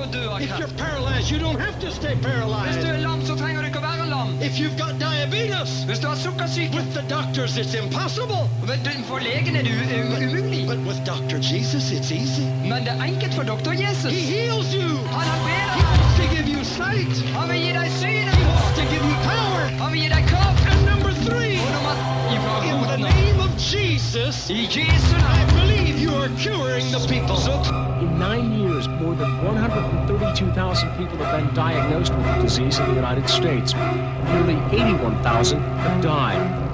If you're paralyzed, you don't have to stay paralyzed. If you've got diabetes, with the doctors it's impossible. But with Dr. Jesus it's easy. He heals you. He wants to give you sight. He wants to give you power. And number three, in the name of Jesus, I believe you are curing the people. In 9 years, more than 132,000 people have been diagnosed with the disease in the United States. Nearly 81,000 have died.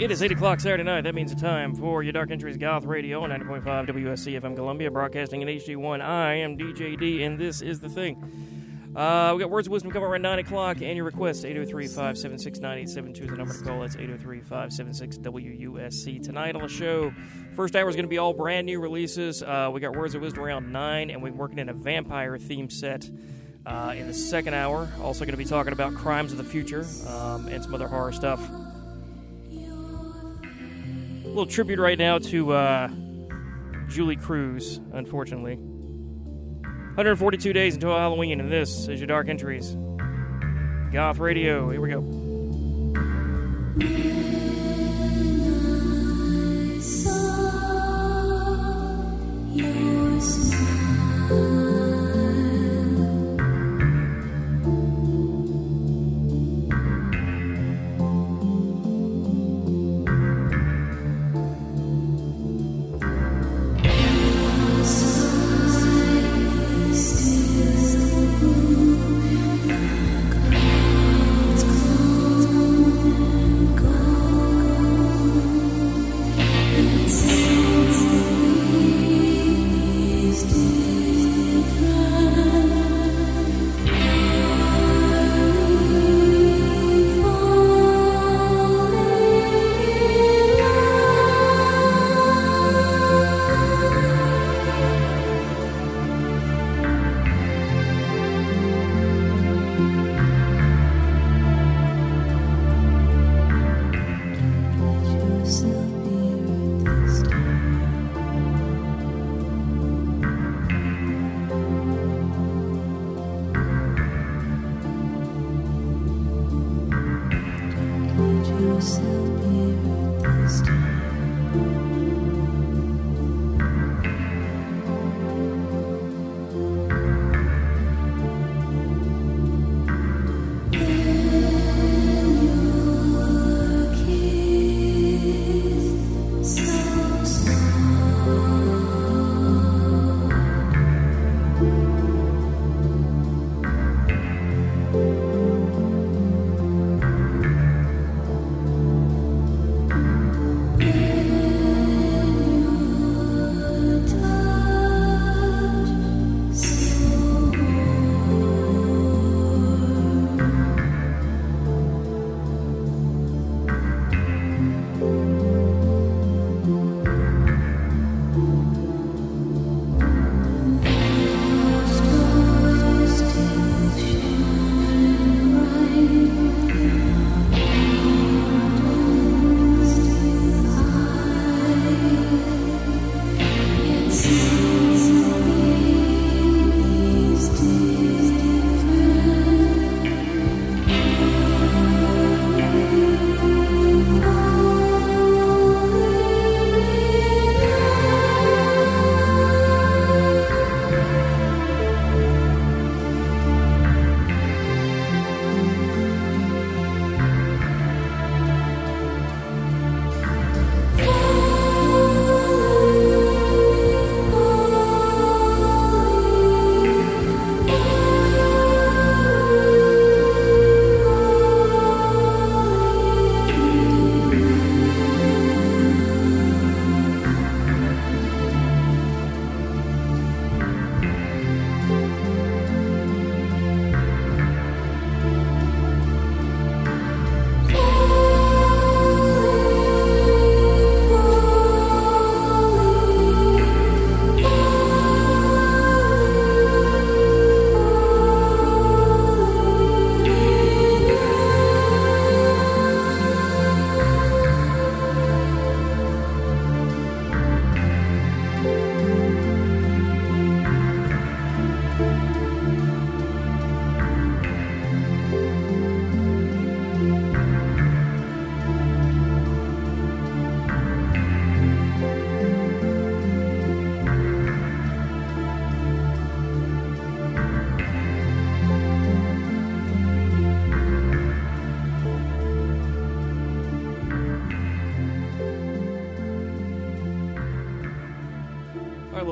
It is 8 o'clock Saturday night. That means the time for your Dark Entries Goth Radio on 90.5 WSC-FM Columbia, broadcasting in HD1. I am DJD, and this is The Thing. We got Words of Wisdom coming around 9 o'clock, and your request, 803-576-9872 is the number to call. That's 803-576-WUSC. Tonight on the show, first hour is going to be all brand new releases. We got Words of Wisdom around 9, and we're working in a vampire theme set. In the second hour, also going to be talking about Crimes of the Future and some other horror stuff. A little tribute right now to Julee Cruise, unfortunately. 142 days until Halloween, and this is your Dark Entries Goth Radio. Here we go.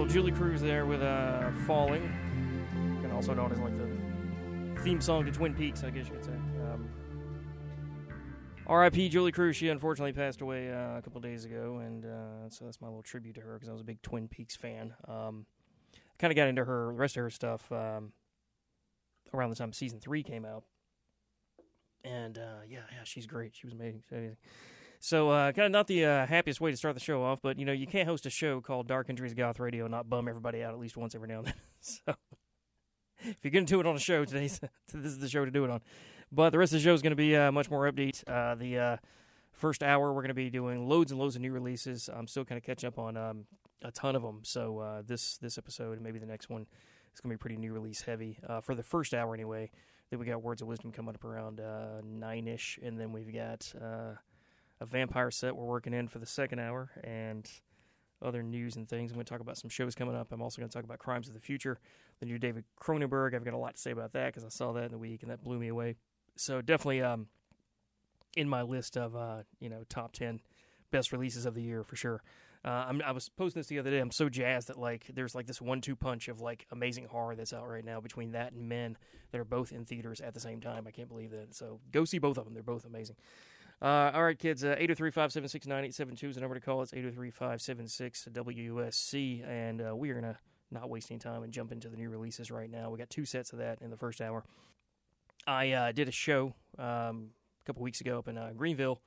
little Julee Cruise there with Falling, and also known as like the theme song to Twin Peaks, I guess you could say. R.I.P. Julee Cruise. She unfortunately passed away a couple days ago, and so that's my little tribute to her because I was a big Twin Peaks fan. I kind of got into her, the rest of her stuff around the time season 3 came out, and yeah, she's great. She was amazing. So kind of not the happiest way to start the show off, but, you know, you can't host a show called Dark Entries Goth Radio and not bum everybody out at least once every now and then. So if you're going to do it on a show, today's this is the show to do it on. But the rest of the show is going to be much more upbeat. The first hour, we're going to be doing loads and loads of new releases. I'm still kind of catching up on a ton of them. So this episode and maybe the next one is going to be pretty new release heavy for the first hour anyway. Then we got Words of Wisdom coming up around 9-ish, and then we've got... a vampire set we're working in for the second hour, and other news and things. I'm going to talk about some shows coming up. I'm also going to talk about Crimes of the Future, the new David Cronenberg. I've got a lot to say about that because I saw that in the week, and that blew me away. So definitely in my list of top 10 best releases of the year for sure. I was posting this the other day. I'm so jazzed that there's this 1-2 punch of amazing horror that's out right now between that and Men that are both in theaters at the same time. I can't believe that. So go see both of them. They're both amazing. All right, kids, 803-576-9872 is the number to call. It's 803-576-WUSC, and we are going to not waste any time and jump into the new releases right now. We got two sets of that in the first hour. I did a show a couple weeks ago up in Greenville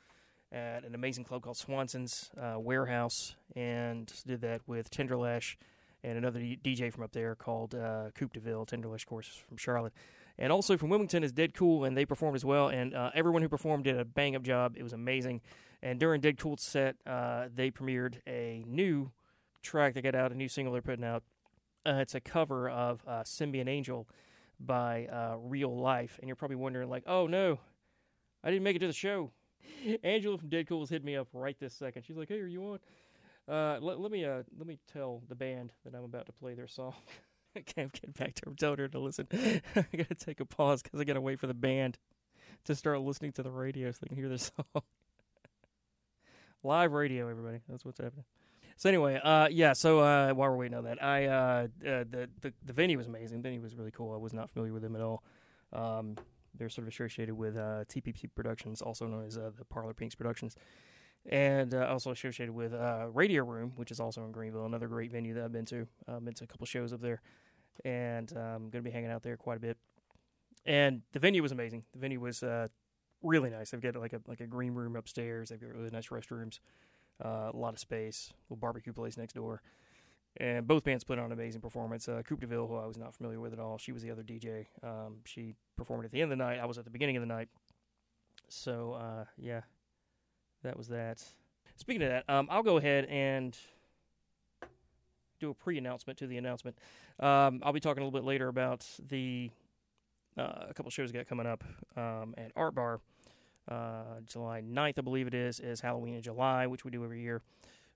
at an amazing club called Swanson's Warehouse, and did that with Tenderlash and another DJ from up there called Coupe DeVille. Tenderlash, of course, from Charlotte. And also from Wilmington is Dead Cool, and they performed as well. And everyone who performed did a bang-up job. It was amazing. And during Dead Cool's set, they premiered a new track that got out, a new single they're putting out. It's a cover of Symbian Angel by Real Life. And you're probably wondering, oh, no, I didn't make it to the show. Angela from Dead Cool's hit me up right this second. She's like, hey, are you on? Let me tell the band that I'm about to play their song. I can't get back to her. I'm telling her to listen. I got to take a pause because I got to wait for the band to start listening to the radio so they can hear their song. Live radio, everybody. That's what's happening. So anyway, while we're waiting on that, the venue was amazing. The venue was really cool. I was not familiar with them at all. They're sort of associated with TPP Productions, also known as the Parlor Pinks Productions. And also associated with Radio Room, which is also in Greenville, another great venue that I've been to. I've been to a couple shows up there, and I'm going to be hanging out there quite a bit. And the venue was amazing. The venue was really nice. They've got like a green room upstairs. They've got really nice restrooms, a lot of space, a little barbecue place next door. And both bands put on an amazing performance. Coupe DeVille, who I was not familiar with at all, she was the other DJ. She performed at the end of the night. I was at the beginning of the night. So, yeah. That was that. Speaking of that, I'll go ahead and do a pre-announcement to the announcement. I'll be talking a little bit later about a couple shows got coming up at Art Bar. July 9th, I believe it is Halloween in July, which we do every year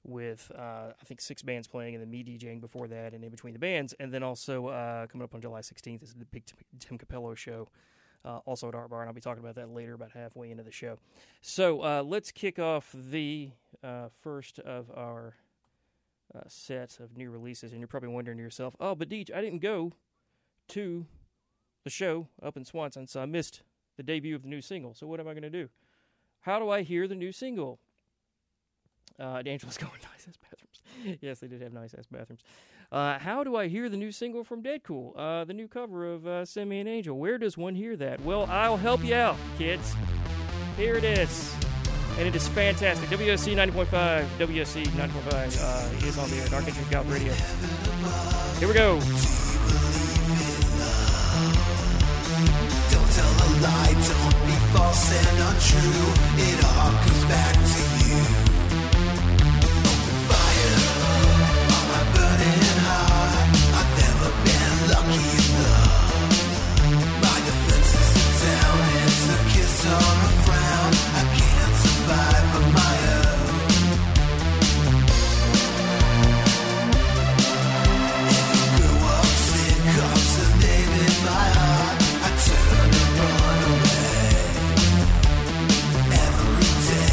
with, I think, 6 bands playing and then me DJing before that and in between the bands. And then also coming up on July 16th is the big Tim Capello show. Also at Art Bar, and I'll be talking about that later, about halfway into the show. So let's kick off the first of our set of new releases. And you're probably wondering to yourself, oh, but Deej, I didn't go to the show up in Swanson, so I missed the debut of the new single. So what am I going to do? How do I hear the new single? Angela's going, nice-ass bathrooms. Yes, they did have nice-ass bathrooms. How do I hear the new single from Dead Cool? The new cover of Symbian Angel. Where does one hear that? Well, I'll help you out, kids. Here it is. And it is fantastic. WSC 90.5. WSC 90.5 is on the air. Dark Entries Goth Radio. Here we go. Don't tell a lie. Don't be false and untrue. It all comes back to you. Every day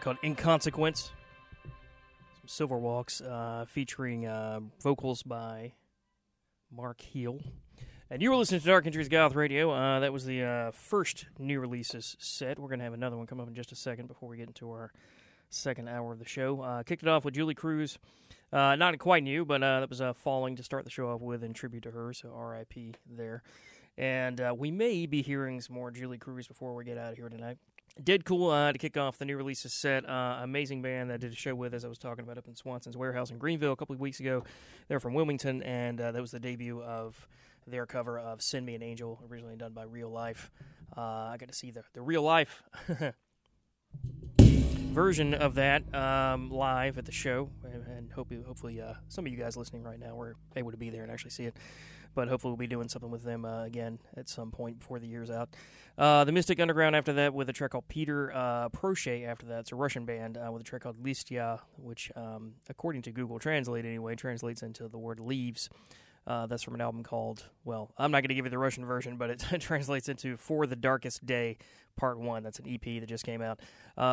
called In Consequence. Some Silver Walks featuring vocals by Marc Heal. And you were listening to Dark Entries Goth Radio. That was the first new releases set. We're going to have another one come up in just a second before we get into our second hour of the show. Kicked it off with Julee Cruise. Not quite new, but that was Falling to start the show off with in tribute to her, so RIP there. And we may be hearing some more Julee Cruise before we get out of here tonight. Dead Cool to kick off the new releases set. Amazing band that I did a show with, as I was talking about, up in Swanson's Warehouse in Greenville a couple of weeks ago. They're from Wilmington, and that was the debut of their cover of Send Me an Angel, originally done by Real Life. I got to see the Real Life version of that live at the show, and hopefully some of you guys listening right now were able to be there and actually see it, but hopefully we'll be doing something with them again at some point before the year's out. The Mystic Underground after that with a track called Peter Prochet after that. It's a Russian band with a track called Listya, which according to Google Translate anyway, translates into the word leaves. That's from an album called, well, I'm not going to give you the Russian version, but it translates into For the Darkest Day, Part 1. That's an EP that just came out.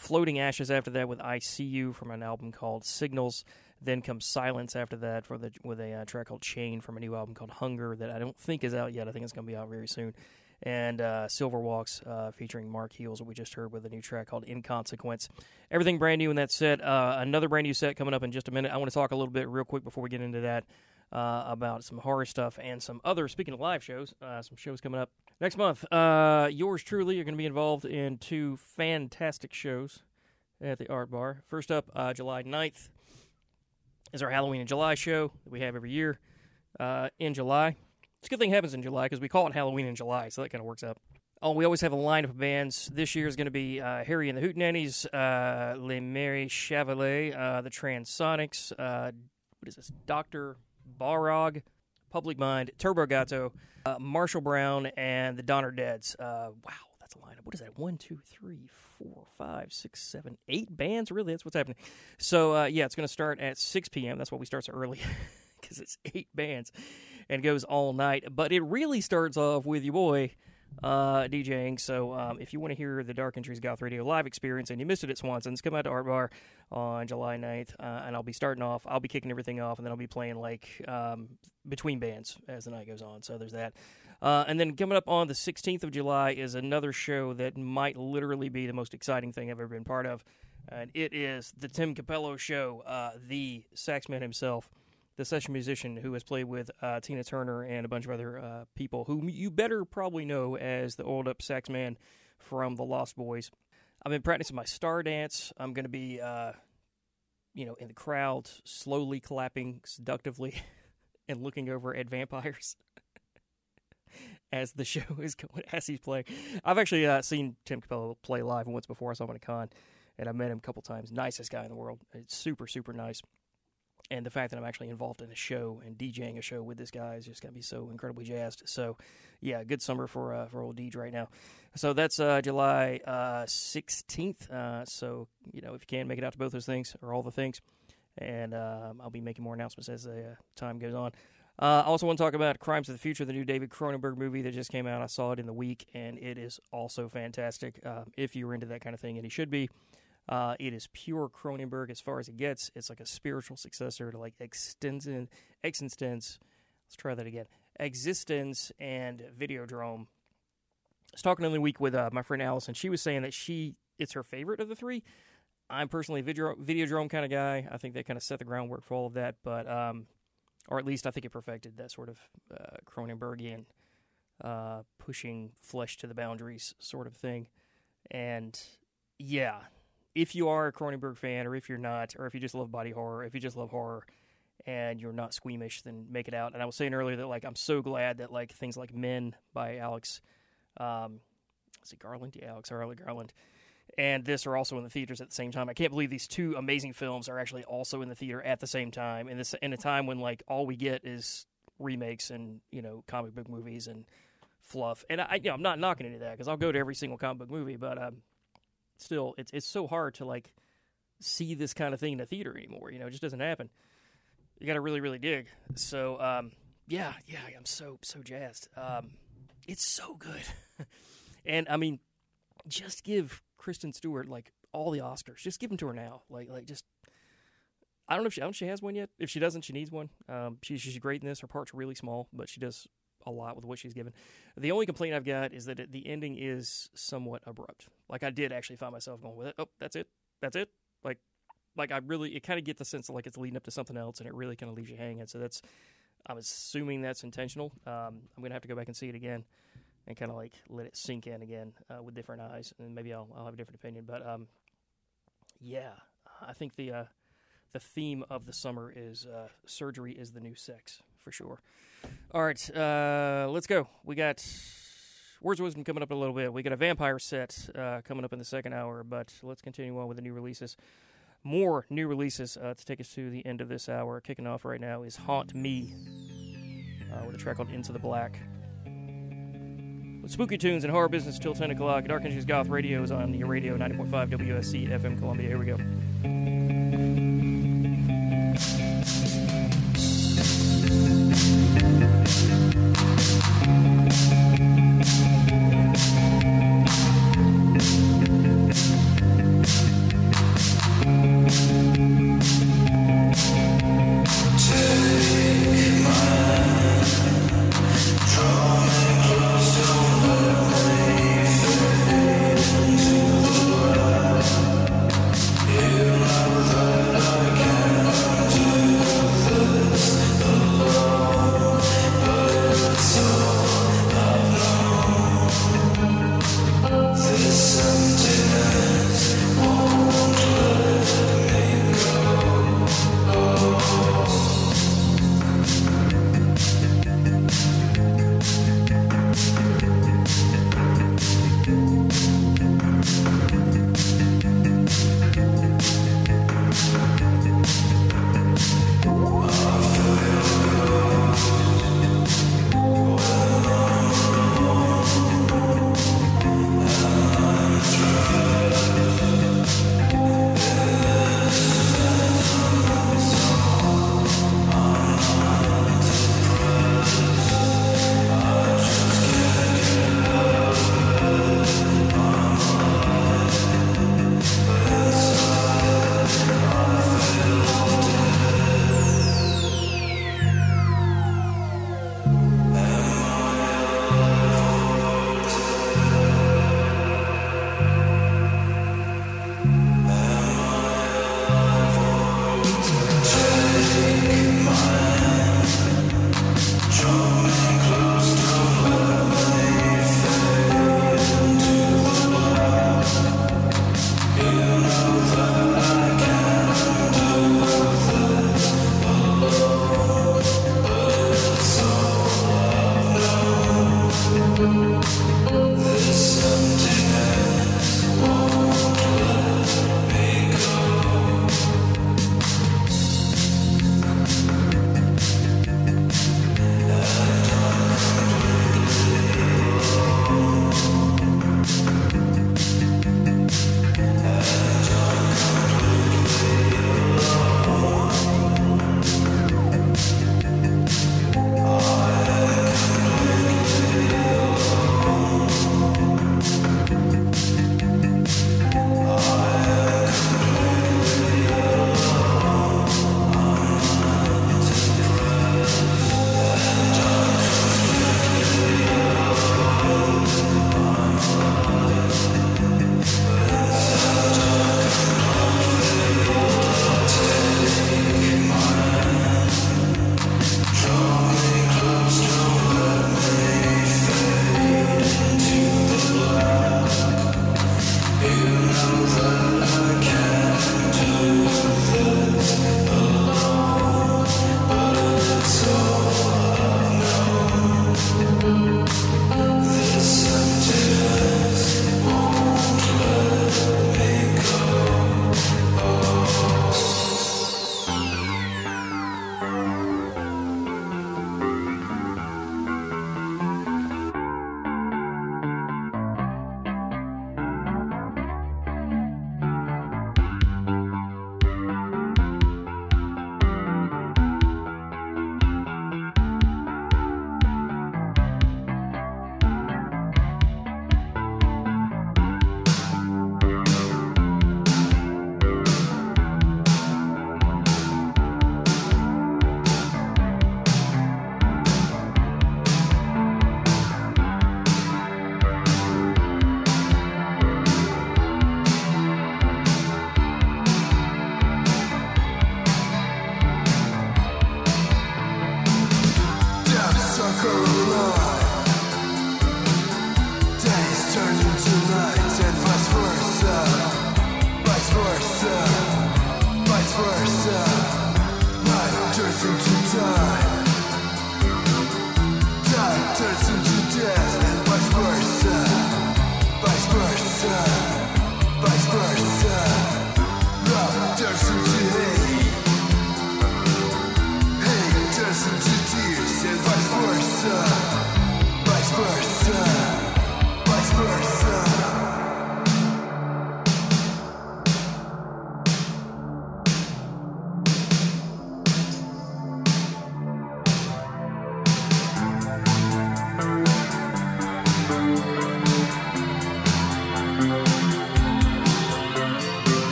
Floating Ashes after that with I See You from an album called Signals. Then comes Silence after that with a track called Chain from a new album called Hunger that I don't think is out yet. I think it's going to be out very soon. And Silver Walks featuring Marc Heal, what we just heard, with a new track called In Consequence. Everything brand new in that set. Another brand new set coming up in just a minute. I want to talk a little bit real quick before we get into that. About some horror stuff and some other, speaking of live shows, some shows coming up next month. Yours truly are going to be involved in two fantastic shows at the Art Bar. First up, July 9th is our Halloween in July show that we have every year in July. It's a good thing it happens in July because we call it Halloween in July, so that kind of works out. Oh, we always have a lineup of bands. This year is going to be Harry and the Hootenannies, Les Maris Chevalier, the Transonics, what is this, Dr. Barog, Public Mind, Turbo Gato, Marshall Brown, and the Donner Deads. Wow, that's a lineup. What is that? 1, 2, 3, 4, 5, 6, 7, 8 bands? Really, that's what's happening. So, yeah, it's going to start at 6 p.m. That's why we start so early, because it's 8 bands and goes all night. But it really starts off with your boy DJing. So if you want to hear the Dark Entries Goth Radio live experience and you missed it at Swanson's, come out to Art Bar on July 9th, and I'll be kicking everything off, and then I'll be playing like between bands as the night goes on, so there's that. And then coming up on the 16th of July is another show that might literally be the most exciting thing I've ever been part of, and it is the Tim Capello Show, the saxman himself, the session musician who has played with Tina Turner and a bunch of other people whom you better probably know as the old up sax man from the Lost Boys. I've been practicing my star dance. I'm going to be, in the crowd, slowly clapping seductively and looking over at vampires as the show is going, as he's playing. I've actually seen Tim Capello play live once before. I saw him at a con, and I met him a couple times. Nicest guy in the world. It's super, super nice. And the fact that I'm actually involved in a show and DJing a show with this guy is just going to be so incredibly jazzed. So, yeah, good summer for old Deej right now. So that's July 16th. So, if you can, make it out to both those things or all the things. And I'll be making more announcements as the time goes on. I also want to talk about Crimes of the Future, the new David Cronenberg movie that just came out. I saw it in the week, and it is also fantastic if you were into that kind of thing, and you should be. It is pure Cronenberg as far as it gets. It's like a spiritual successor to like Existence and Videodrome. I was talking in the week with my friend Allison. She was saying that it's her favorite of the three. I'm personally a Videodrome kind of guy. I think they kind of set the groundwork for all of that, but or at least I think it perfected that sort of Cronenbergian pushing flesh to the boundaries sort of thing. And yeah. If you are a Cronenberg fan, or if you're not, or if you just love body horror, if you just love horror and you're not squeamish, then make it out. And I was saying earlier that, like, I'm so glad that, like, things like Men by Alex, is it Garland? Yeah, Alex Harley Garland. And this are also in the theaters at the same time. I can't believe these two amazing films are actually also in the theater at the same time. And this in a time when, like, all we get is remakes and, comic book movies and fluff. And I'm not knocking any of that, because I'll go to every single comic book movie, but, still, it's so hard to, like, see this kind of thing in a theater anymore. It just doesn't happen. You got to really, really dig. So, yeah, I'm so, so jazzed. It's so good. And, I mean, just give Kristen Stewart, like, all the Oscars. Just give them to her now. Like just. I don't know if she has one yet. If she doesn't, she needs one. She's great in this. Her parts are really small, but she does a lot with what she's given. The only complaint I've got is that the ending is somewhat abrupt. Like, I did actually find myself going with it. Oh, that's it. Like I really, it kind of get the sense of like it's leading up to something else, and it really kind of leaves you hanging. So that's, I'm assuming that's intentional. I'm gonna have to go back and see it again, and kind of like let it sink in again with different eyes, and maybe I'll have a different opinion. But yeah, I think the theme of the summer is surgery is the new sex, for sure. All right, let's go. We got Words of Wisdom coming up in a little bit. We got a vampire set coming up in the second hour, but let's continue on with the new releases. More new releases to take us to the end of this hour. Kicking off right now is Haunt Me with a track called Into the Black. With spooky tunes and horror business till 10 o'clock, Dark Entries Goth Radio is on your radio, 90.5 WSC FM Columbia. Here we go.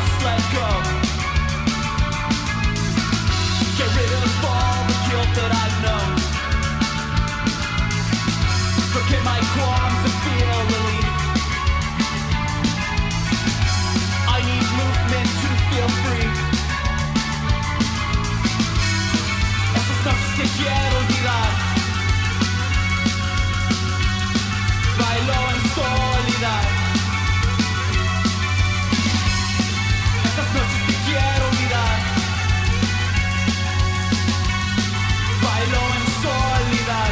just let go. Get rid of all the guilt that I've known. Forget my qualms and feel relief. I need movement to feel free. Esa noche te quiero olvidar. Bailo en soledad. Esas noches te quiero olvidar. Bailo en soledad.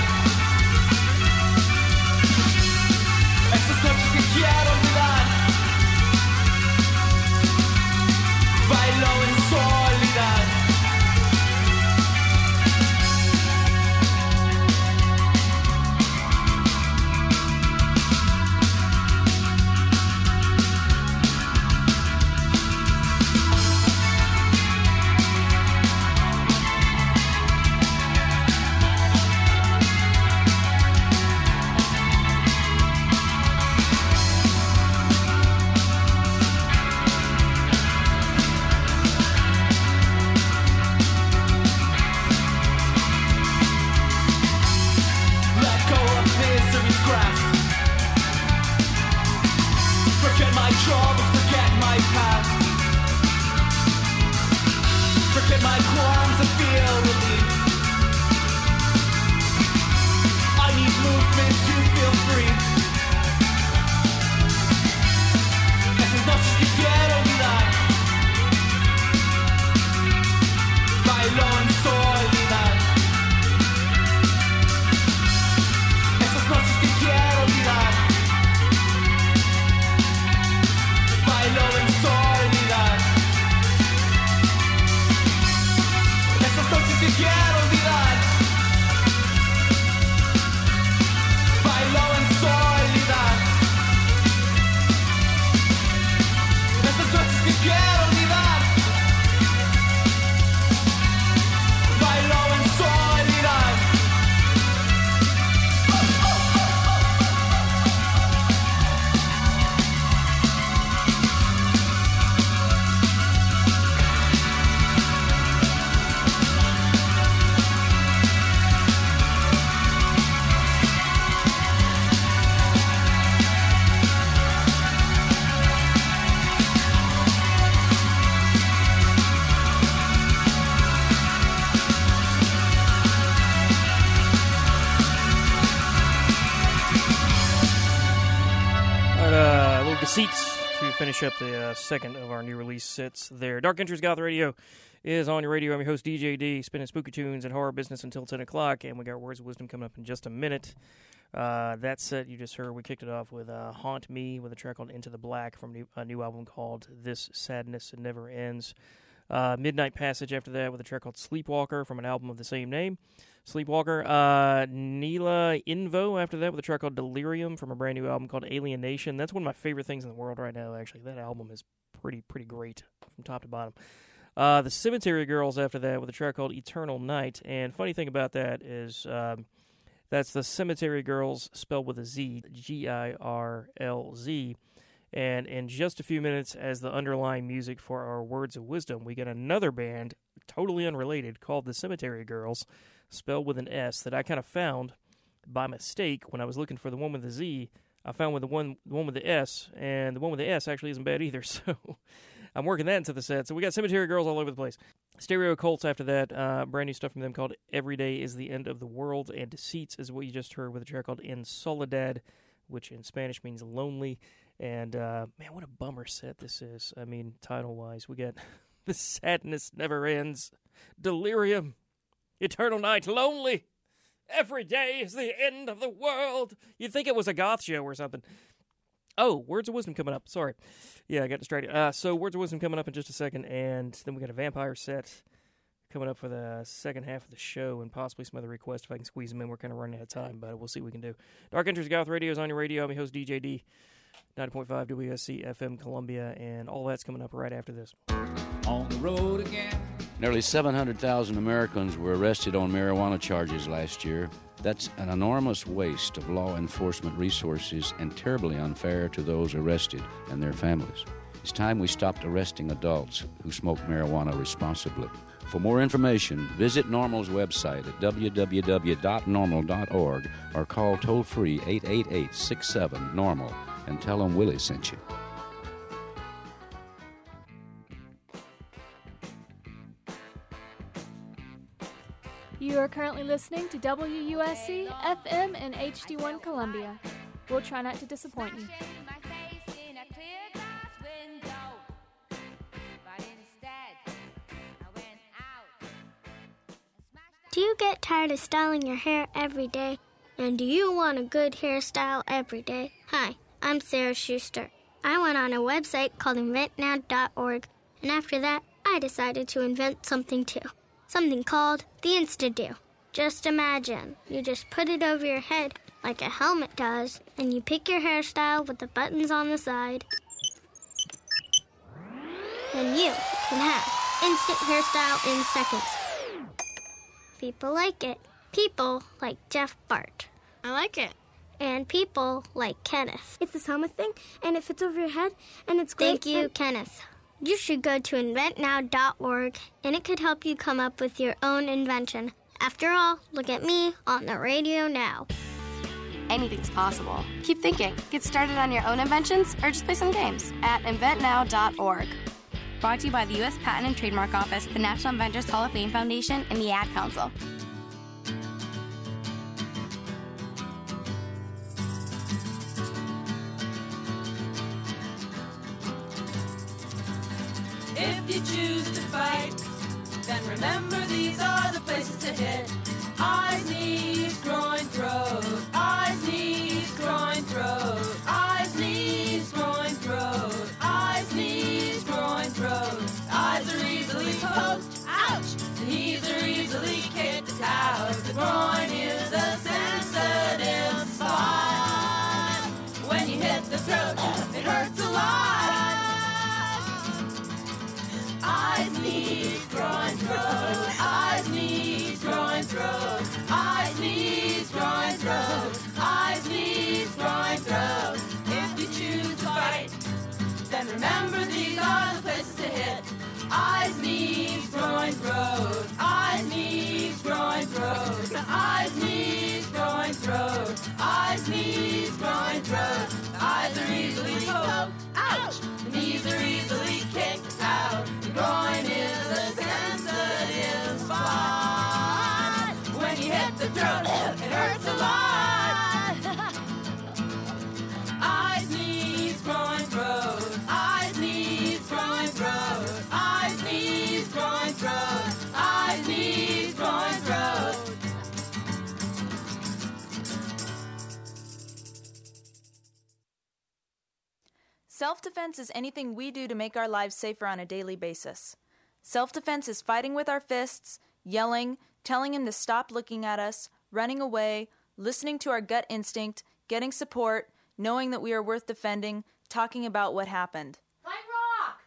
Esas noches te quiero olvidar. Bailo en soledad. Finish up the second of our new release sets there. Dark Entries Goth Radio is on your radio. I'm your host, DJD, spinning spooky tunes and horror business until 10 o'clock, and we got Words of Wisdom coming up in just a minute. That set you just heard, we kicked it off with Haunt Me with a track called Into the Black from a new album called This Sadness Never Ends. Midnight Passage after that with a track called Sleepwalker from an album of the same name. Sleepwalker, Neela Invo after that with a track called Delirium from a brand new album called Alienation. That's one of my favorite things in the world right now, actually. That album is pretty great from top to bottom. The Cemetery Girls after that with a track called Eternal Night. And funny thing about that is that's the Cemetery Girls spelled with a Z, Girlz. And in just a few minutes, as the underlying music for our Words of Wisdom, we get another band, totally unrelated, called the Cemetery Girls, spelled with an S, that I kind of found by mistake when I was looking for the one with the Z. I found with the one with the S, and the one with the S actually isn't bad either, so I'm working that into the set. So we got Cemetery Girls all over the place. Stereo Cults after that, brand new stuff from them called Every Day is the End of the World, and Deceits is what you just heard with a track called In Soledad, which in Spanish means lonely. And, man, what a bummer set this is. I mean, title-wise, we got The Sadness Never Ends, Delirium, Eternal Night, Lonely, Every Day is the End of the World. You'd think it was a goth show or something. Oh, Words of Wisdom coming up. Sorry. Yeah, I got distracted. So Words of Wisdom coming up in just a second, and then we got a vampire set coming up for the second half of the show, and possibly some other requests if I can squeeze them in. We're kind of running out of time, but we'll see what we can do. Dark Entries Goth Radio is on your radio. I'm your host, DJD. 90.5 WSC-FM Columbia, and all that's coming up right after this. On the road again. Nearly 700,000 Americans were arrested on marijuana charges last year. That's an enormous waste of law enforcement resources and terribly unfair to those arrested and their families. It's time we stopped arresting adults who smoke marijuana responsibly. For more information, visit Normal's website at www.normal.org or call toll-free 888-67-NORMAL and tell them Willie sent you. You are currently listening to WUSC, FM, and HD1 Columbia. We'll try not to disappoint you. Do you get tired of styling your hair every day? And do you want a good hairstyle every day? Hi, I'm Sarah Schuster. I went on a website called inventnow.org, and after that, I decided to invent something too. Something called the Instado. Just imagine, you just put it over your head like a helmet does, and you pick your hairstyle with the buttons on the side, and you can have instant hairstyle in seconds. People like it. People like Jeff Bart. I like it. And people like Kenneth. It's this helmet thing, and it fits over your head, and it's great. Thank you, Kenneth. You should go to inventnow.org, and it could help you come up with your own invention. After all, look at me on the radio now. Anything's possible. Keep thinking. Get started on your own inventions, or just play some games at inventnow.org. Brought to you by the U.S. Patent and Trademark Office, the National Inventors Hall of Fame Foundation, and the Ad Council. If you choose to fight, then remember these are the places to hit. Eyes, knees, groin, throat. Eyes, knees, groin, throat. Eyes, knees, groin, throat. Eyes, knees, groin, throat. Eyes are easily poked, ouch! The knees are easily kicked out. The groin is a sensitive spot. When you hit the throat, it hurts a lot. Eyes, knees, groin, throat. Eyes, knees, groin, throat. Eyes, knees, groin, throat. Eyes, knees, groin, throat. If you choose to fight, then remember these are the places to hit. Eyes, knees, groin, throat. Eyes, knees, groin, throat. Eyes, knees, groin, throat. Eyes, knees, groin, throat. Eyes are easily poked, ouch! The knees are easily kicked out. The groin is a sensitive spot. When you hit the throat, it hurts a lot. Eyes, knees, groin, throat. Self-defense is anything we do to make our lives safer on a daily basis. Self-defense is fighting with our fists, yelling, telling him to stop looking at us, running away, listening to our gut instinct, getting support, knowing that we are worth defending, talking about what happened. Playing rock!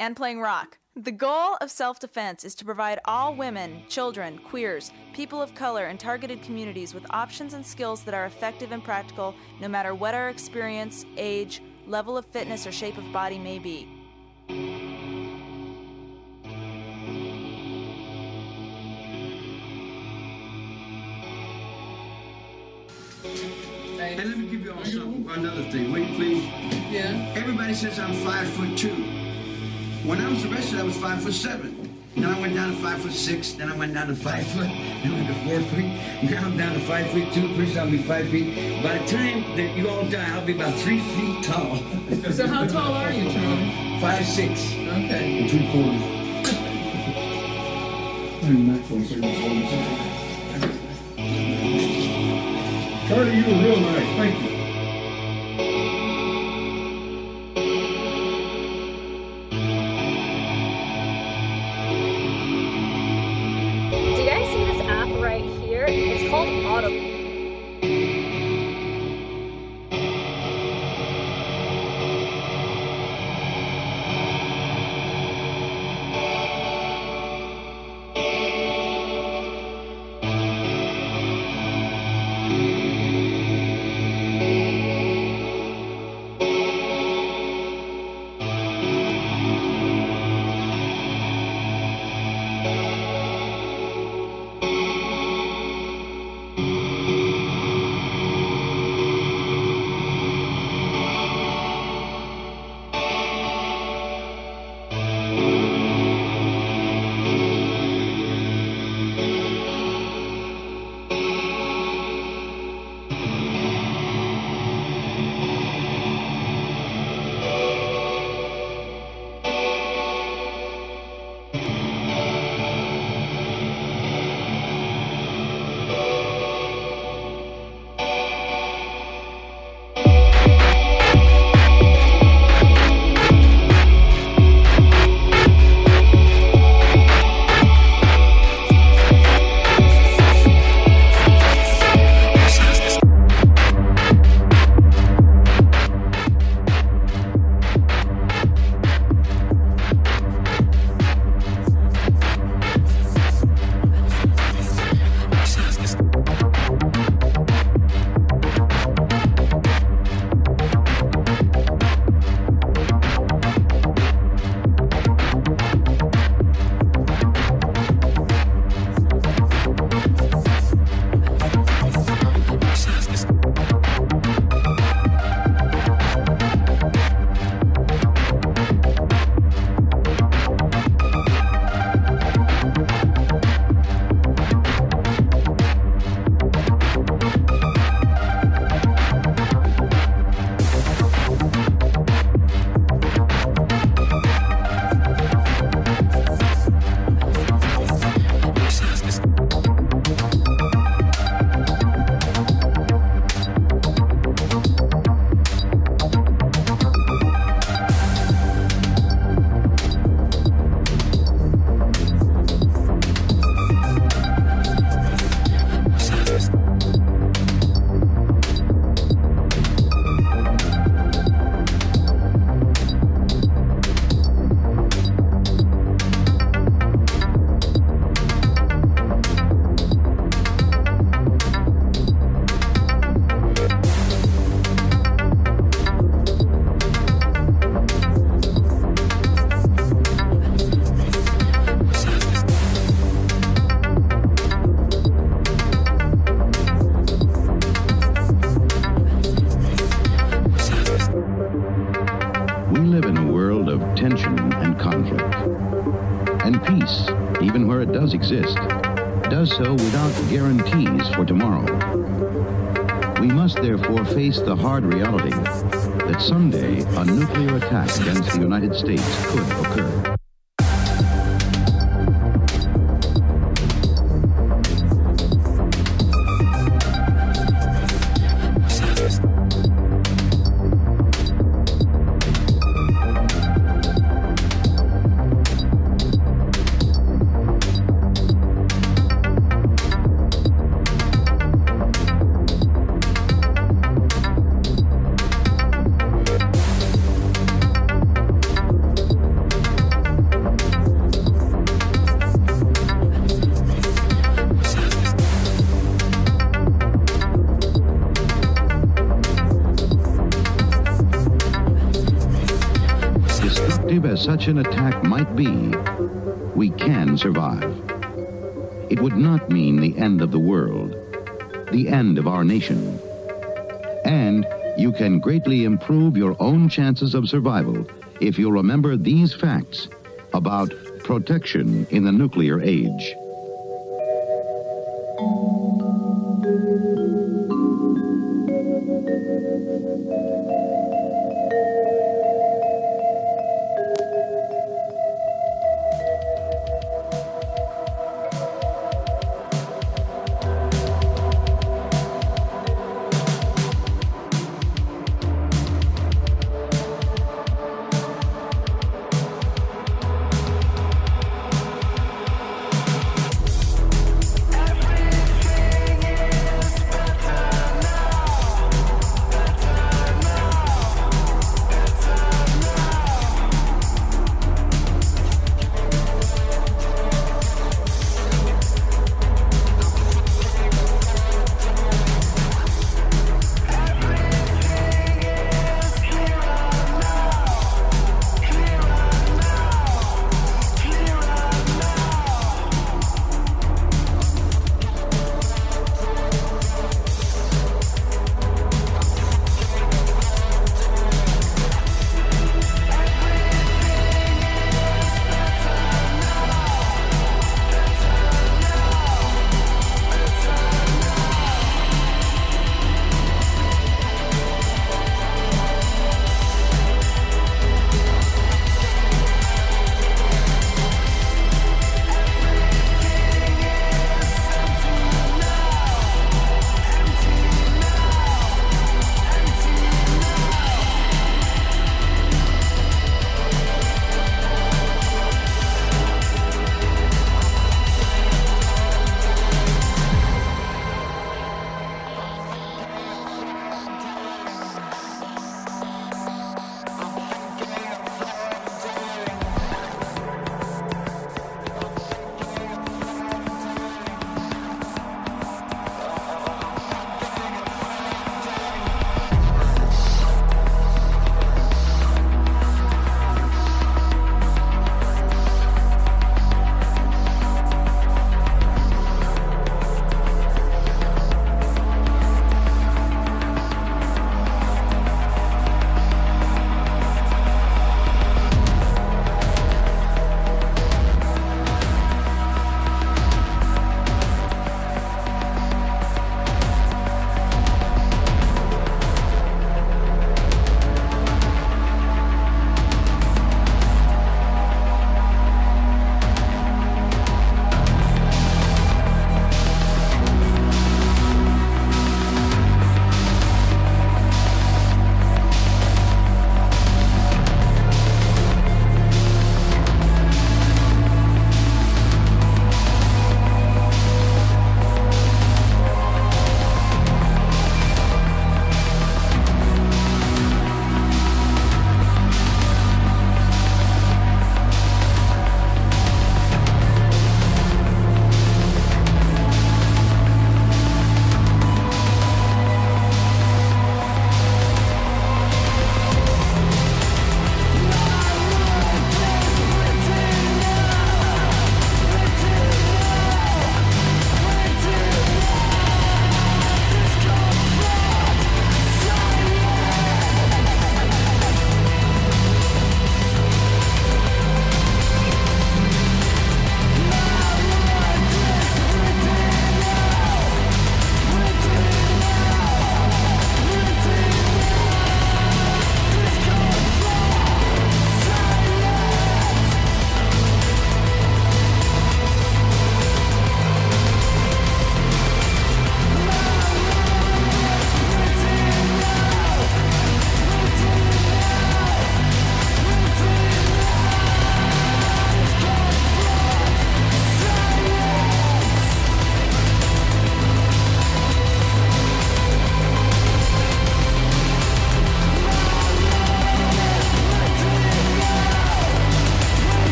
And playing rock. The goal of self-defense is to provide all women, children, queers, people of color, and targeted communities with options and skills that are effective and practical no matter what our experience, age, level of fitness, or shape of body may be. Hey, let me give you another thing. Wait, please. Yeah. Everybody says I'm 5'2". When I was arrested, I was 5'7". Then I went down to 5'6". Then I went down to 5 foot. Then I went to 4 feet. Now I'm down to 5'2". Pretty soon I'll be 5 feet. By the time that you all die, I'll be about 3 feet tall. So how tall are you, Charlie? 5'6". Okay. And 3 quarters. Charlie, you were real nice. Thank you. We live in a world of tension and conflict. And peace, even where it does exist, does so without guarantees for tomorrow. We must therefore face the hard reality that someday a nuclear attack against the United States could occur. Such an attack might be, we can survive. It would not mean the end of the world, the end of our nation. And you can greatly improve your own chances of survival if you remember these facts about protection in the nuclear age.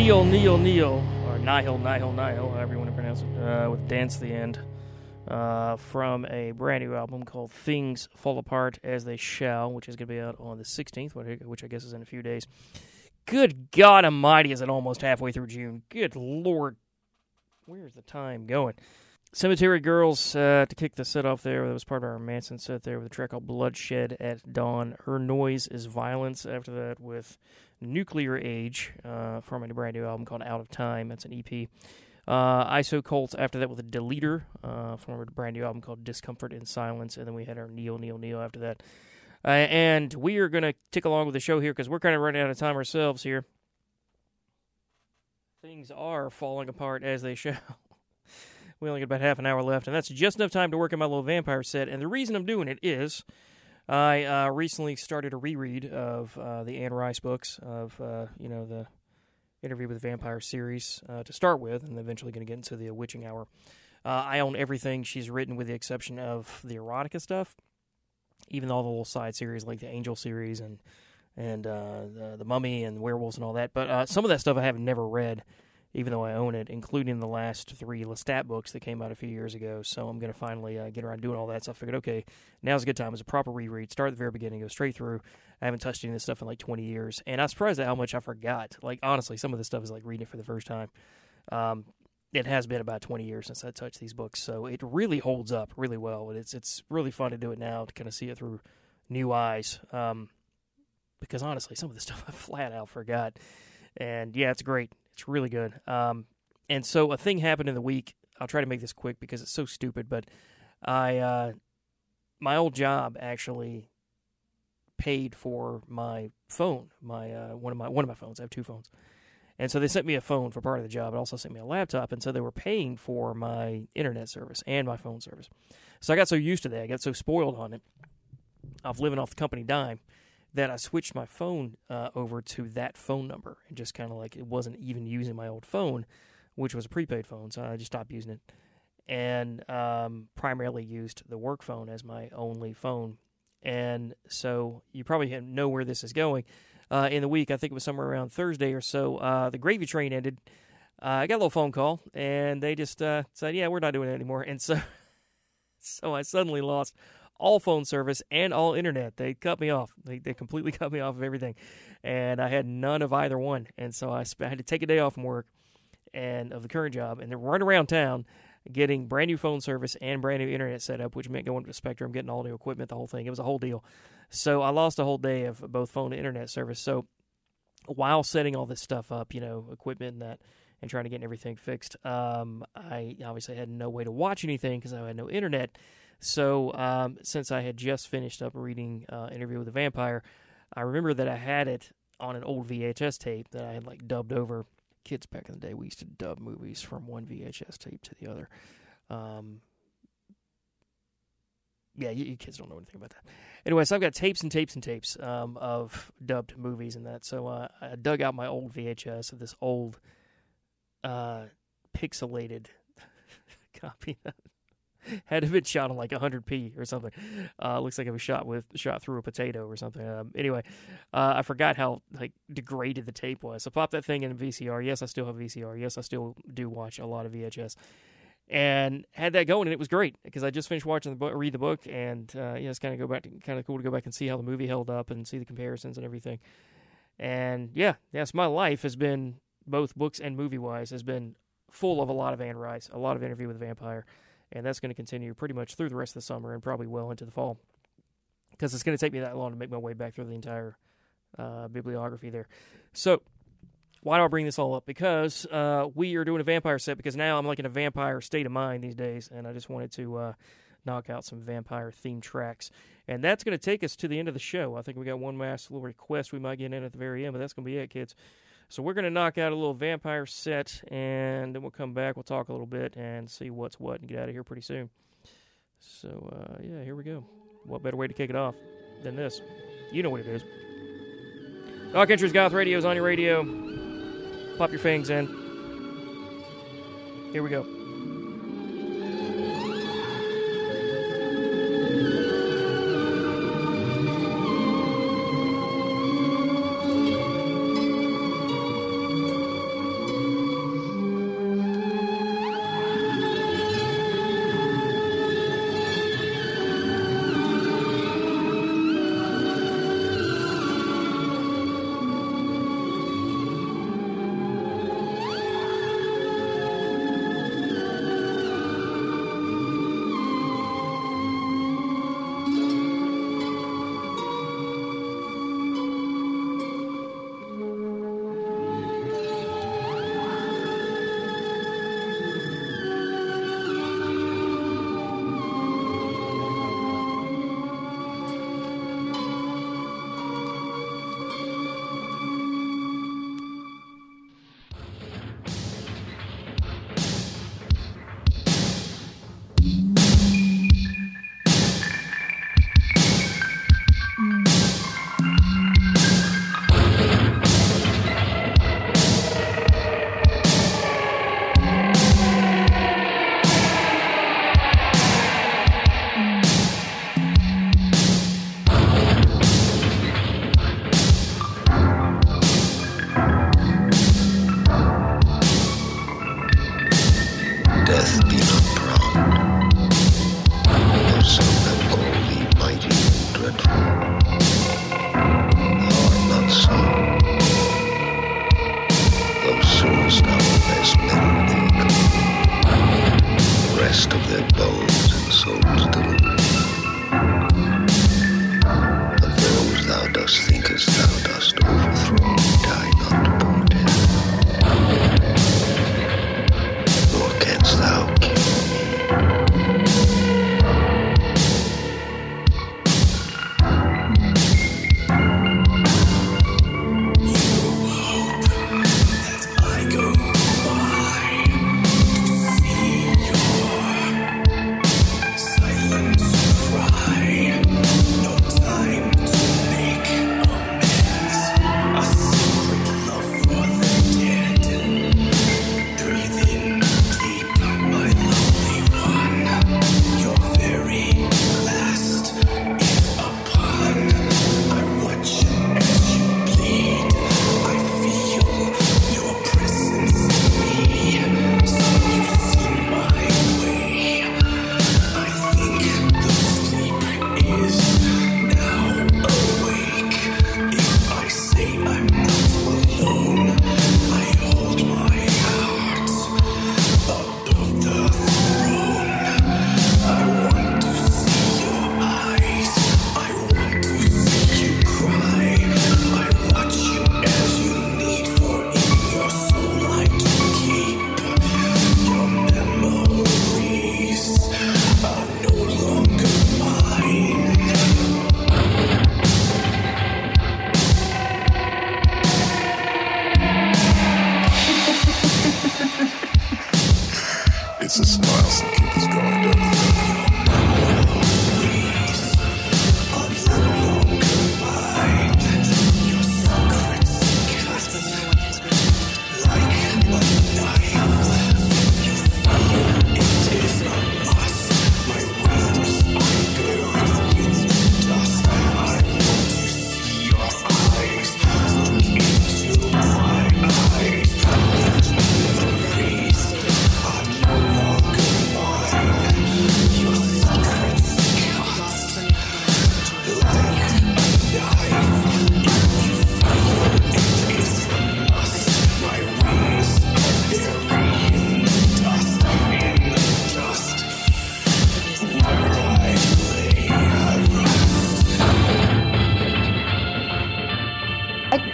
Neil, or Nihil, however you want to pronounce it, with Dance to the End, from a brand new album called Things Fall Apart As They Shall, which is going to be out on the 16th, which I guess is in a few days. Good God almighty, is it almost halfway through June? Good Lord, where's the time going? Cemetery Girls, to kick the set off there, that was part of our Manson set there, with a track called Bloodshed at Dawn. Her Noise is Violence. After that, with Nuclear Age, from a brand new album called Out of Time. That's an EP. Iso Cults, after that, with a Deleter, from a brand new album called Discomfort in Silence. And then we had our Neil after that. And we are going to tick along with the show here, because we're kind of running out of time ourselves here. Things are falling apart as they shall. We only got about half an hour left, and that's just enough time to work on my little vampire set. And the reason I'm doing it is I recently started a reread of the Anne Rice books, of the Interview with the Vampire series to start with, and eventually going to get into the Witching Hour. I own everything she's written with the exception of the erotica stuff, even all the little side series like the Angel series and the Mummy and werewolves and all that. But some of that stuff I have never read, even though I own it, including the last three Lestat books that came out a few years ago. So I'm going to finally get around doing all that. So I figured, okay, now's a good time. It's a proper reread. Start at the very beginning, go straight through. I haven't touched any of this stuff in like 20 years. And I was surprised at how much I forgot. Like, honestly, some of this stuff is like reading it for the first time. It has been about 20 years since I touched these books. So it really holds up really well. And it's really fun to do it now, to kind of see it through new eyes. Because honestly, some of this stuff I flat out forgot. And yeah, it's great. It's really good. And so a thing happened in the week. I'll try to make this quick because it's so stupid, but my old job actually paid for my phone, one of my phones. I have two phones. And so they sent me a phone for part of the job. It also sent me a laptop, and so they were paying for my internet service and my phone service. So I got so used to that. I got so spoiled on it, off living off the company dime, that I switched my phone over to that phone number, and just kind of like, it wasn't even using my old phone, which was a prepaid phone, so I just stopped using it, and primarily used the work phone as my only phone. And so you probably know where this is going. In the week, I think it was somewhere around Thursday or so, the gravy train ended. I got a little phone call, and they just said, yeah, we're not doing it anymore. And so I suddenly lost all phone service and all internet. They cut me off. They completely cut me off of everything. And I had none of either one. And so I had to take a day off from work and of the current job, and then run around town getting brand new phone service and brand new internet set up, which meant going to Spectrum, getting all new equipment, the whole thing. It was a whole deal. So I lost a whole day of both phone and internet service. So while setting all this stuff up, equipment and that, and trying to get everything fixed, I obviously had no way to watch anything because I had no internet. So since I had just finished up reading Interview with the Vampire, I remember that I had it on an old VHS tape that I had like dubbed over. Kids back in the day, we used to dub movies from one VHS tape to the other. You kids don't know anything about that. Anyway, so I've got tapes and tapes and tapes of dubbed movies and that. So I dug out my old VHS of this old pixelated copy of it. Had it been shot on like 100p or something. Looks like it was shot through a potato or something. Anyway, I forgot how like degraded the tape was. So pop that thing in VCR. Yes, I still have VCR. Yes, I still do watch a lot of VHS. And had that going, and it was great because I just finished watching the book, read the book, and it's kind of cool to go back and see how the movie held up and see the comparisons and everything. And yes, my life has been, both books and movie wise, has been full of a lot of Anne Rice, a lot of Interview with the Vampire. And that's going to continue pretty much through the rest of the summer and probably well into the fall, because it's going to take me that long to make my way back through the entire bibliography there. So why do I bring this all up? Because we are doing a vampire set, because now I'm like in a vampire state of mind these days, and I just wanted to knock out some vampire-themed tracks. And that's going to take us to the end of the show. I think we got one last little request we might get in at the very end, but that's going to be it, kids. So we're going to knock out a little vampire set, and then we'll come back, we'll talk a little bit, and see what's what, and get out of here pretty soon. So, here we go. What better way to kick it off than this? You know what it is. Dark Entries Goth Radio is on your radio. Pop your fangs in. Here we go.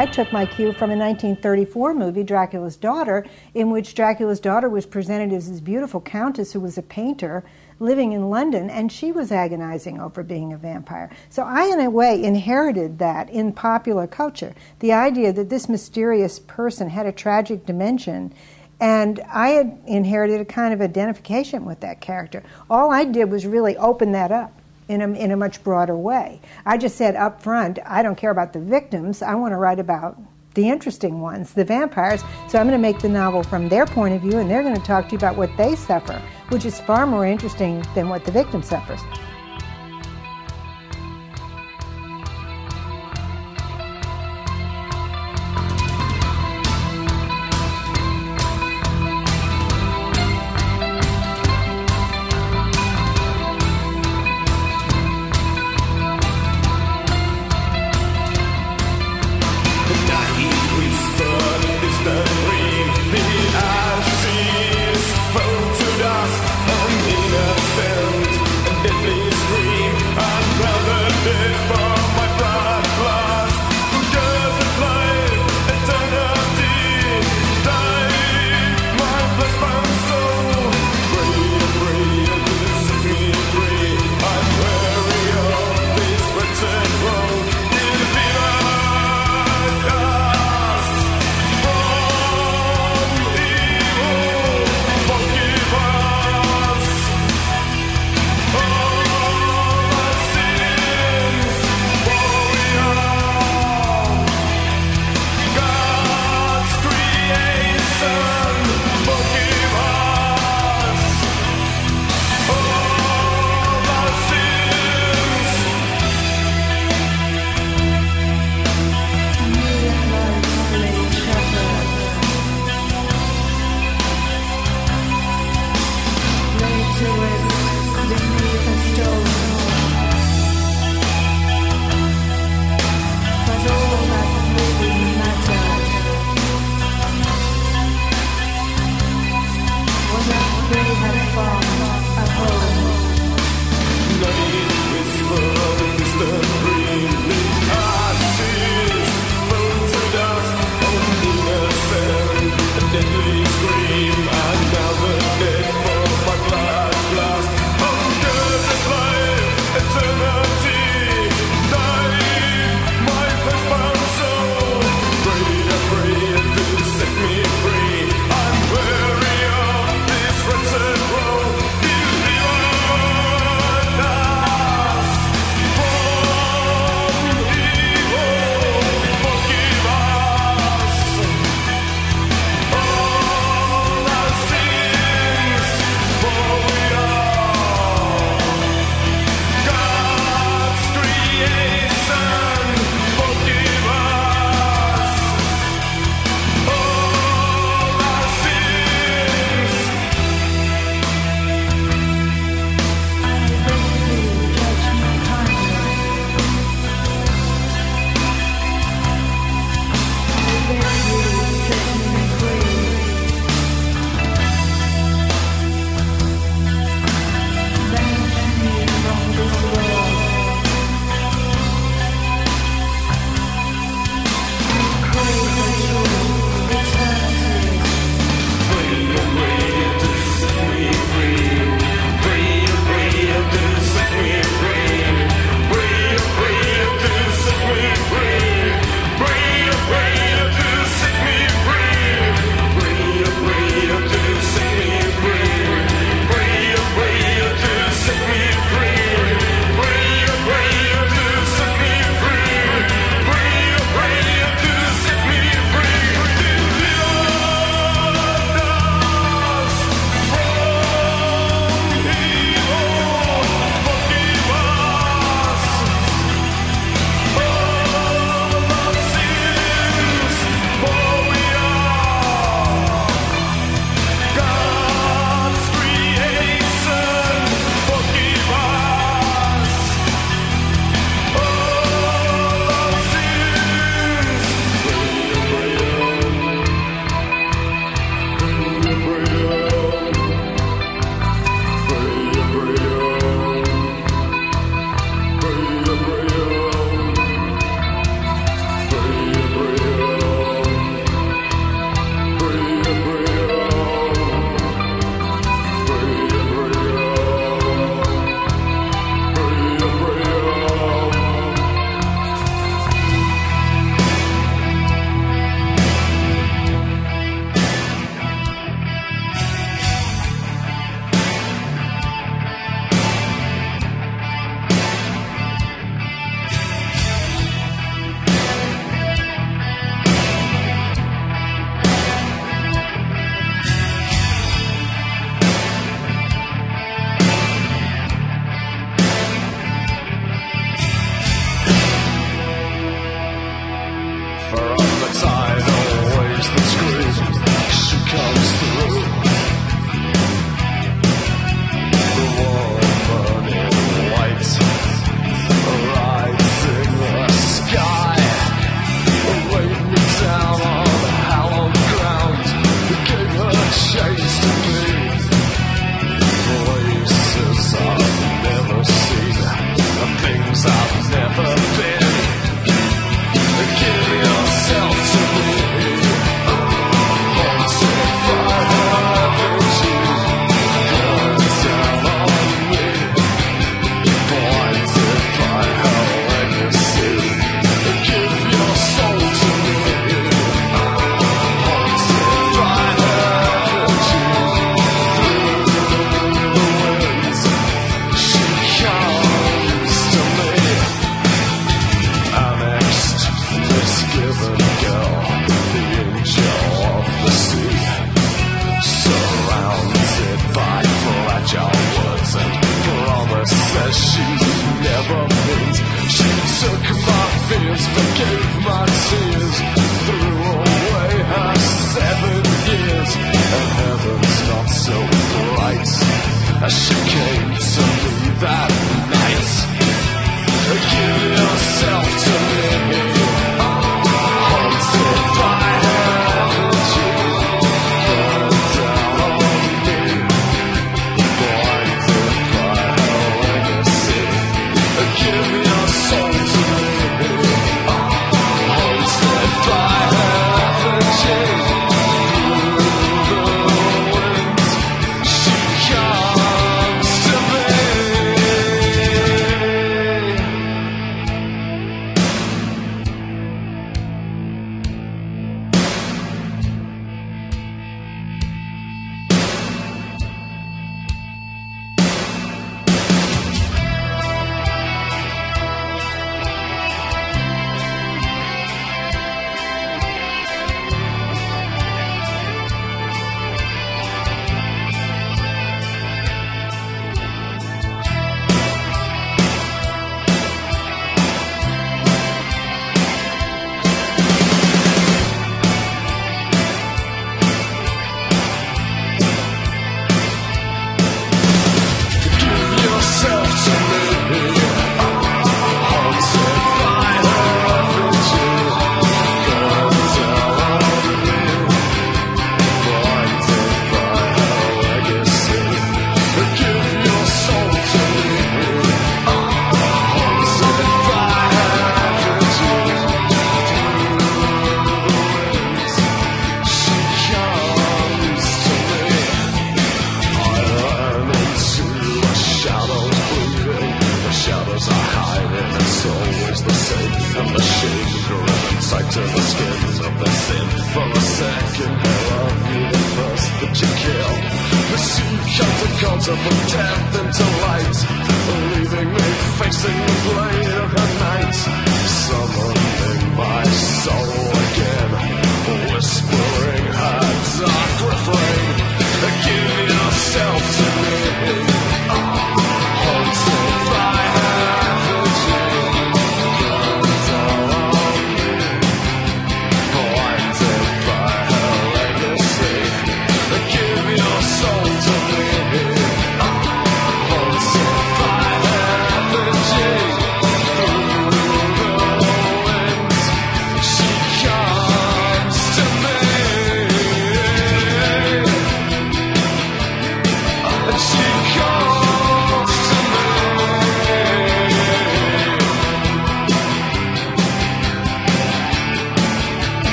I took my cue from a 1934 movie, Dracula's Daughter, in which Dracula's daughter was presented as this beautiful countess who was a painter living in London, and she was agonizing over being a vampire. So I, in a way, inherited that in popular culture, the idea that this mysterious person had a tragic dimension, and I had inherited a kind of identification with that character. All I did was really open that up in a much broader way. I just said up front, I don't care about the victims, I want to write about the interesting ones, the vampires, so I'm going to make the novel from their point of view, and they're going to talk to you about what they suffer, which is far more interesting than what the victim suffers. Deadly.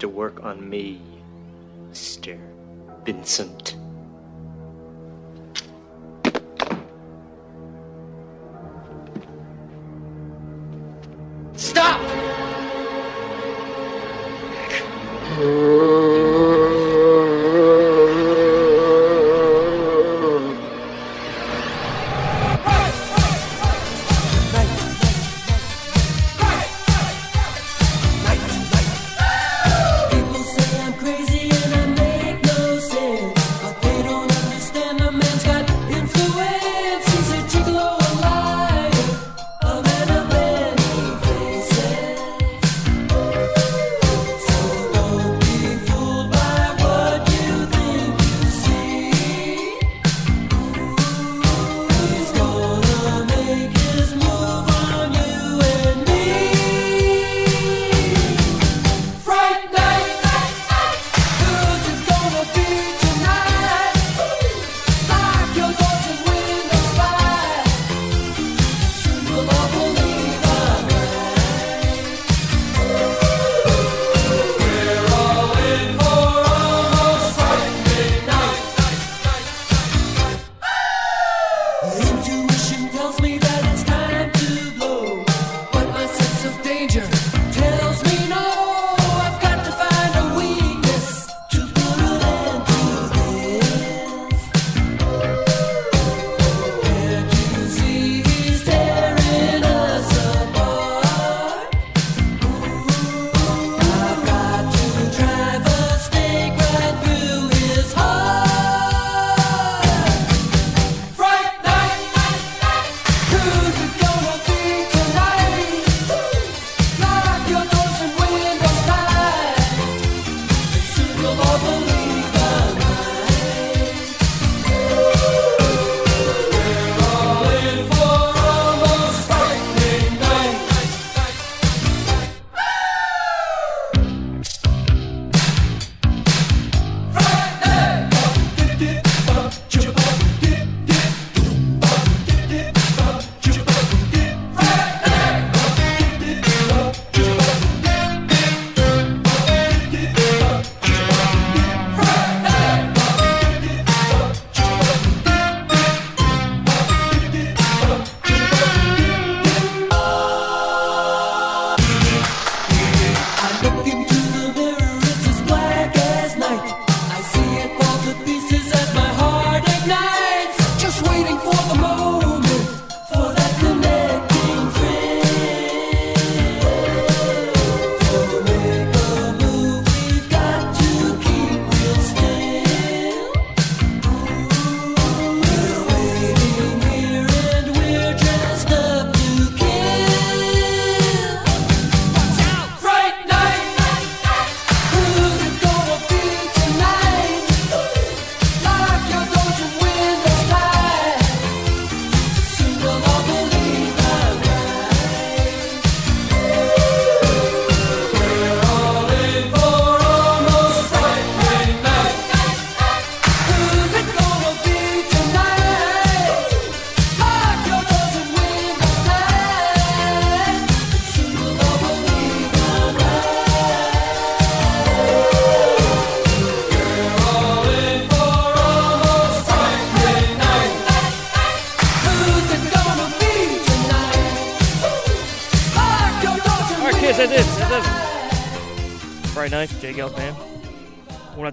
To work on me, Mr. Vincent. Stop!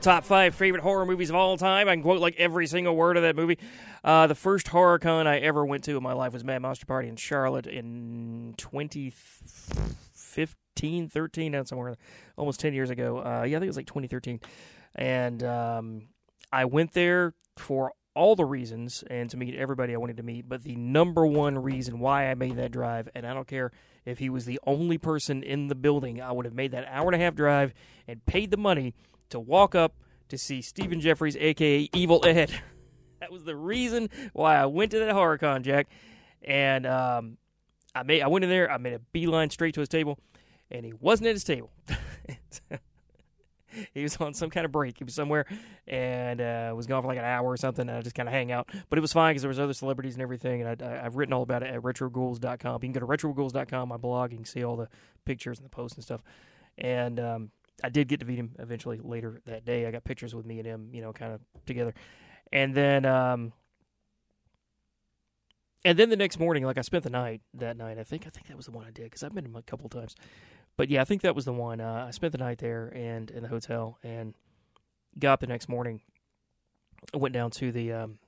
Top 5 favorite horror movies of all time. I can quote like every single word of that movie. The first horror con I ever went to in my life was Mad Monster Party in Charlotte in 2013, down somewhere, almost 10 years ago. I think it was like 2013. And I went there for all the reasons and to meet everybody I wanted to meet, but the number one reason why I made that drive, and I don't care if he was the only person in the building, I would have made that hour-and-a-half drive and paid the money to walk up to see Stephen Jeffries, a.k.a. Evil Ed. That was the reason why I went to that horror con, Jack. And I went in there, I made a beeline straight to his table, and he wasn't at his table. He was on some kind of break. He was somewhere and was gone for like an hour or something, and I just kind of hang out. But it was fine because there was other celebrities and everything, and I've written all about it at RetroGhouls.com. You can go to RetroGhouls.com, my blog, you can see all the pictures and the posts and stuff. And I did get to meet him eventually later that day. I got pictures with me and him, you know, kind of together. And then the next morning, like I spent the night that night. I think that was the one I did because I've been to him a couple of times. But yeah, I think that was the one. I spent the night there and in the hotel and got up the next morning. I went down to the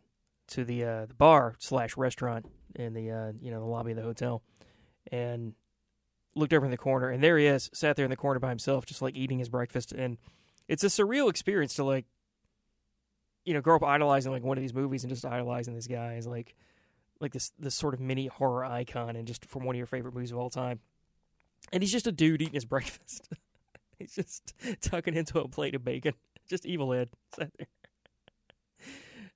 bar / restaurant in the the lobby of the hotel and looked over in the corner, and there he is, sat there in the corner by himself, just, like, eating his breakfast, and it's a surreal experience to, like, you know, grow up idolizing, like, one of these movies and just idolizing this guy as, like this sort of mini horror icon and just from one of your favorite movies of all time. And he's just a dude eating his breakfast. He's just tucking into a plate of bacon. Just Evil Ed sat there.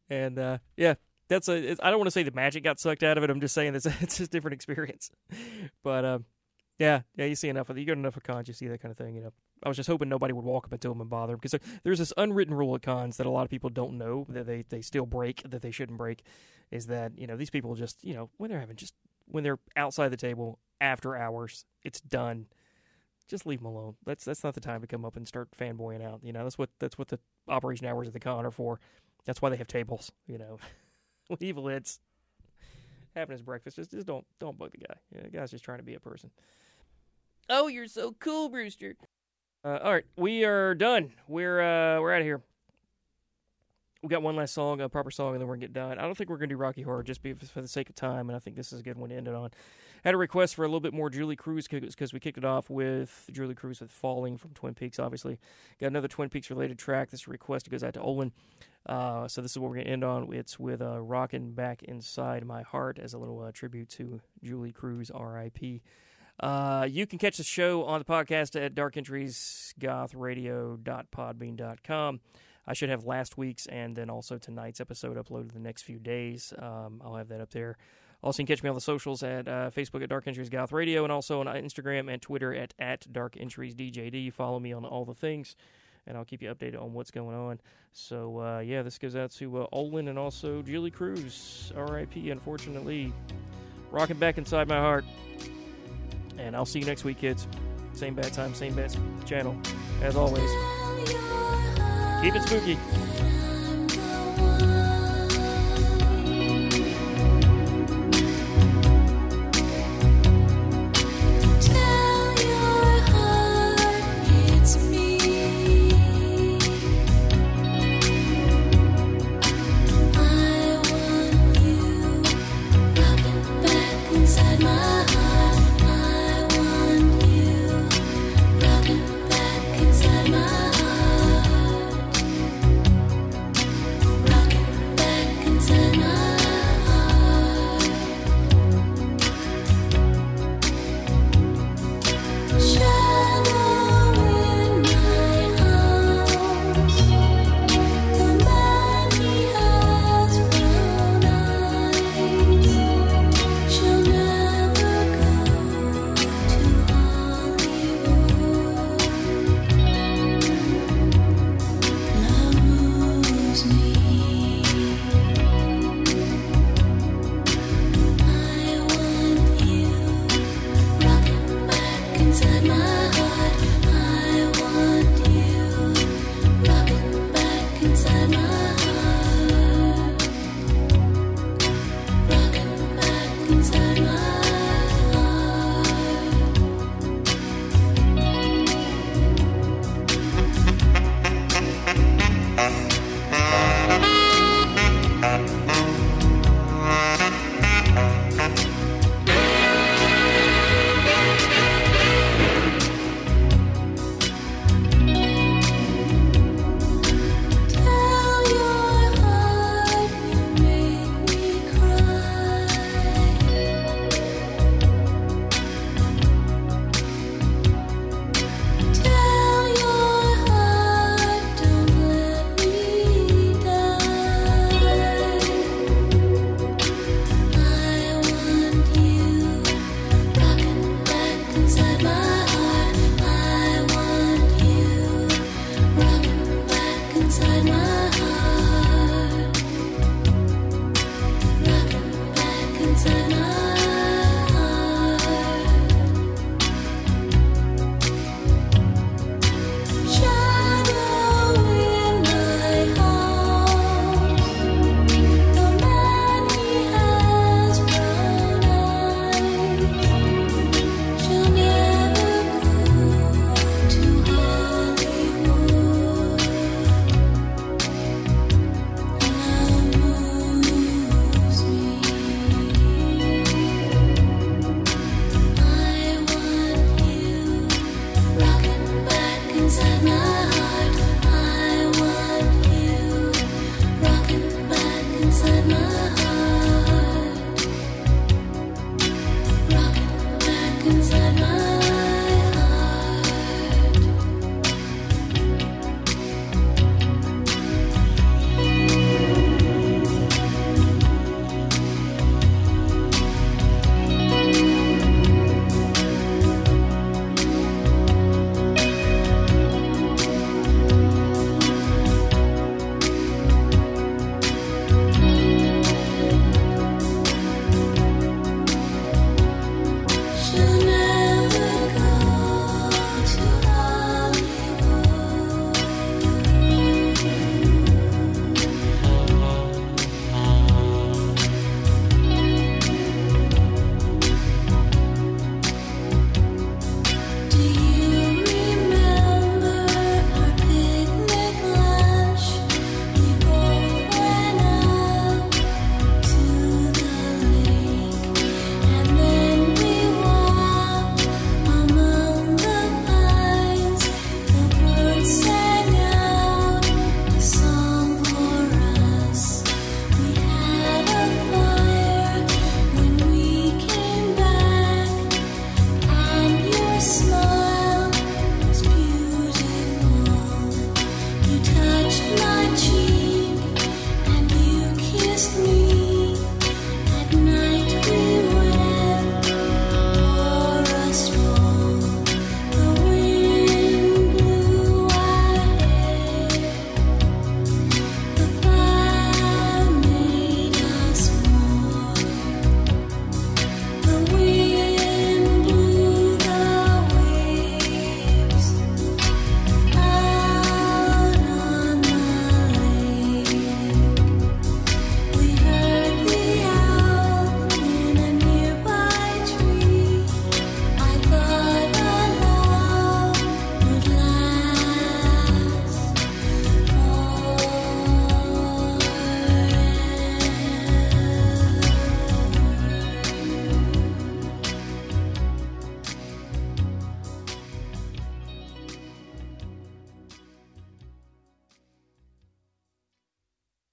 And, yeah. I don't want to say the magic got sucked out of it. I'm just saying it's a different experience. But, Yeah, you see enough of it. You go to enough of cons, you see that kind of thing, you know. I was just hoping nobody would walk up into them and bother them, because there's this unwritten rule at cons that a lot of people don't know, that they still break, that they shouldn't break, is that, you know, these people just, you know, when they're outside the table after hours, it's done. Just leave them alone. That's not the time to come up and start fanboying out, you know. That's what the operation hours of the con are for. That's why they have tables, you know. With Evil Ed's having his breakfast, just don't bug the guy. Yeah, the guy's just trying to be a person. Oh, you're so cool, Brewster. All right, we are done. We're out of here. we got one last song, a proper song, and then we're going to get done. I don't think we're going to do Rocky Horror just for the sake of time, and I think this is a good one to end it on. I had a request for a little bit more Julee Cruise because we kicked it off with Julee Cruise with Falling from Twin Peaks, obviously. Got another Twin Peaks-related track. This request goes out to Olin. So this is what we're going to end on. It's with Rockin' Back Inside My Heart as a little tribute to Julee Cruise, R.I.P. You can catch the show on the podcast at darkentriesgothradio.podbean.com. I should have last week's and then also tonight's episode uploaded the next few days. I'll have that up there. Also, you can catch me on the socials at Facebook at Dark Entries Goth Radio and also on Instagram and Twitter at Dark Entries DJD. Follow me on all the things, and I'll keep you updated on what's going on. So, yeah, this goes out to Olin and also Julee Cruise, R.I.P., unfortunately. Rocking Back Inside My Heart. And I'll see you next week, kids. Same bad time, same bad channel. As always, keep it spooky.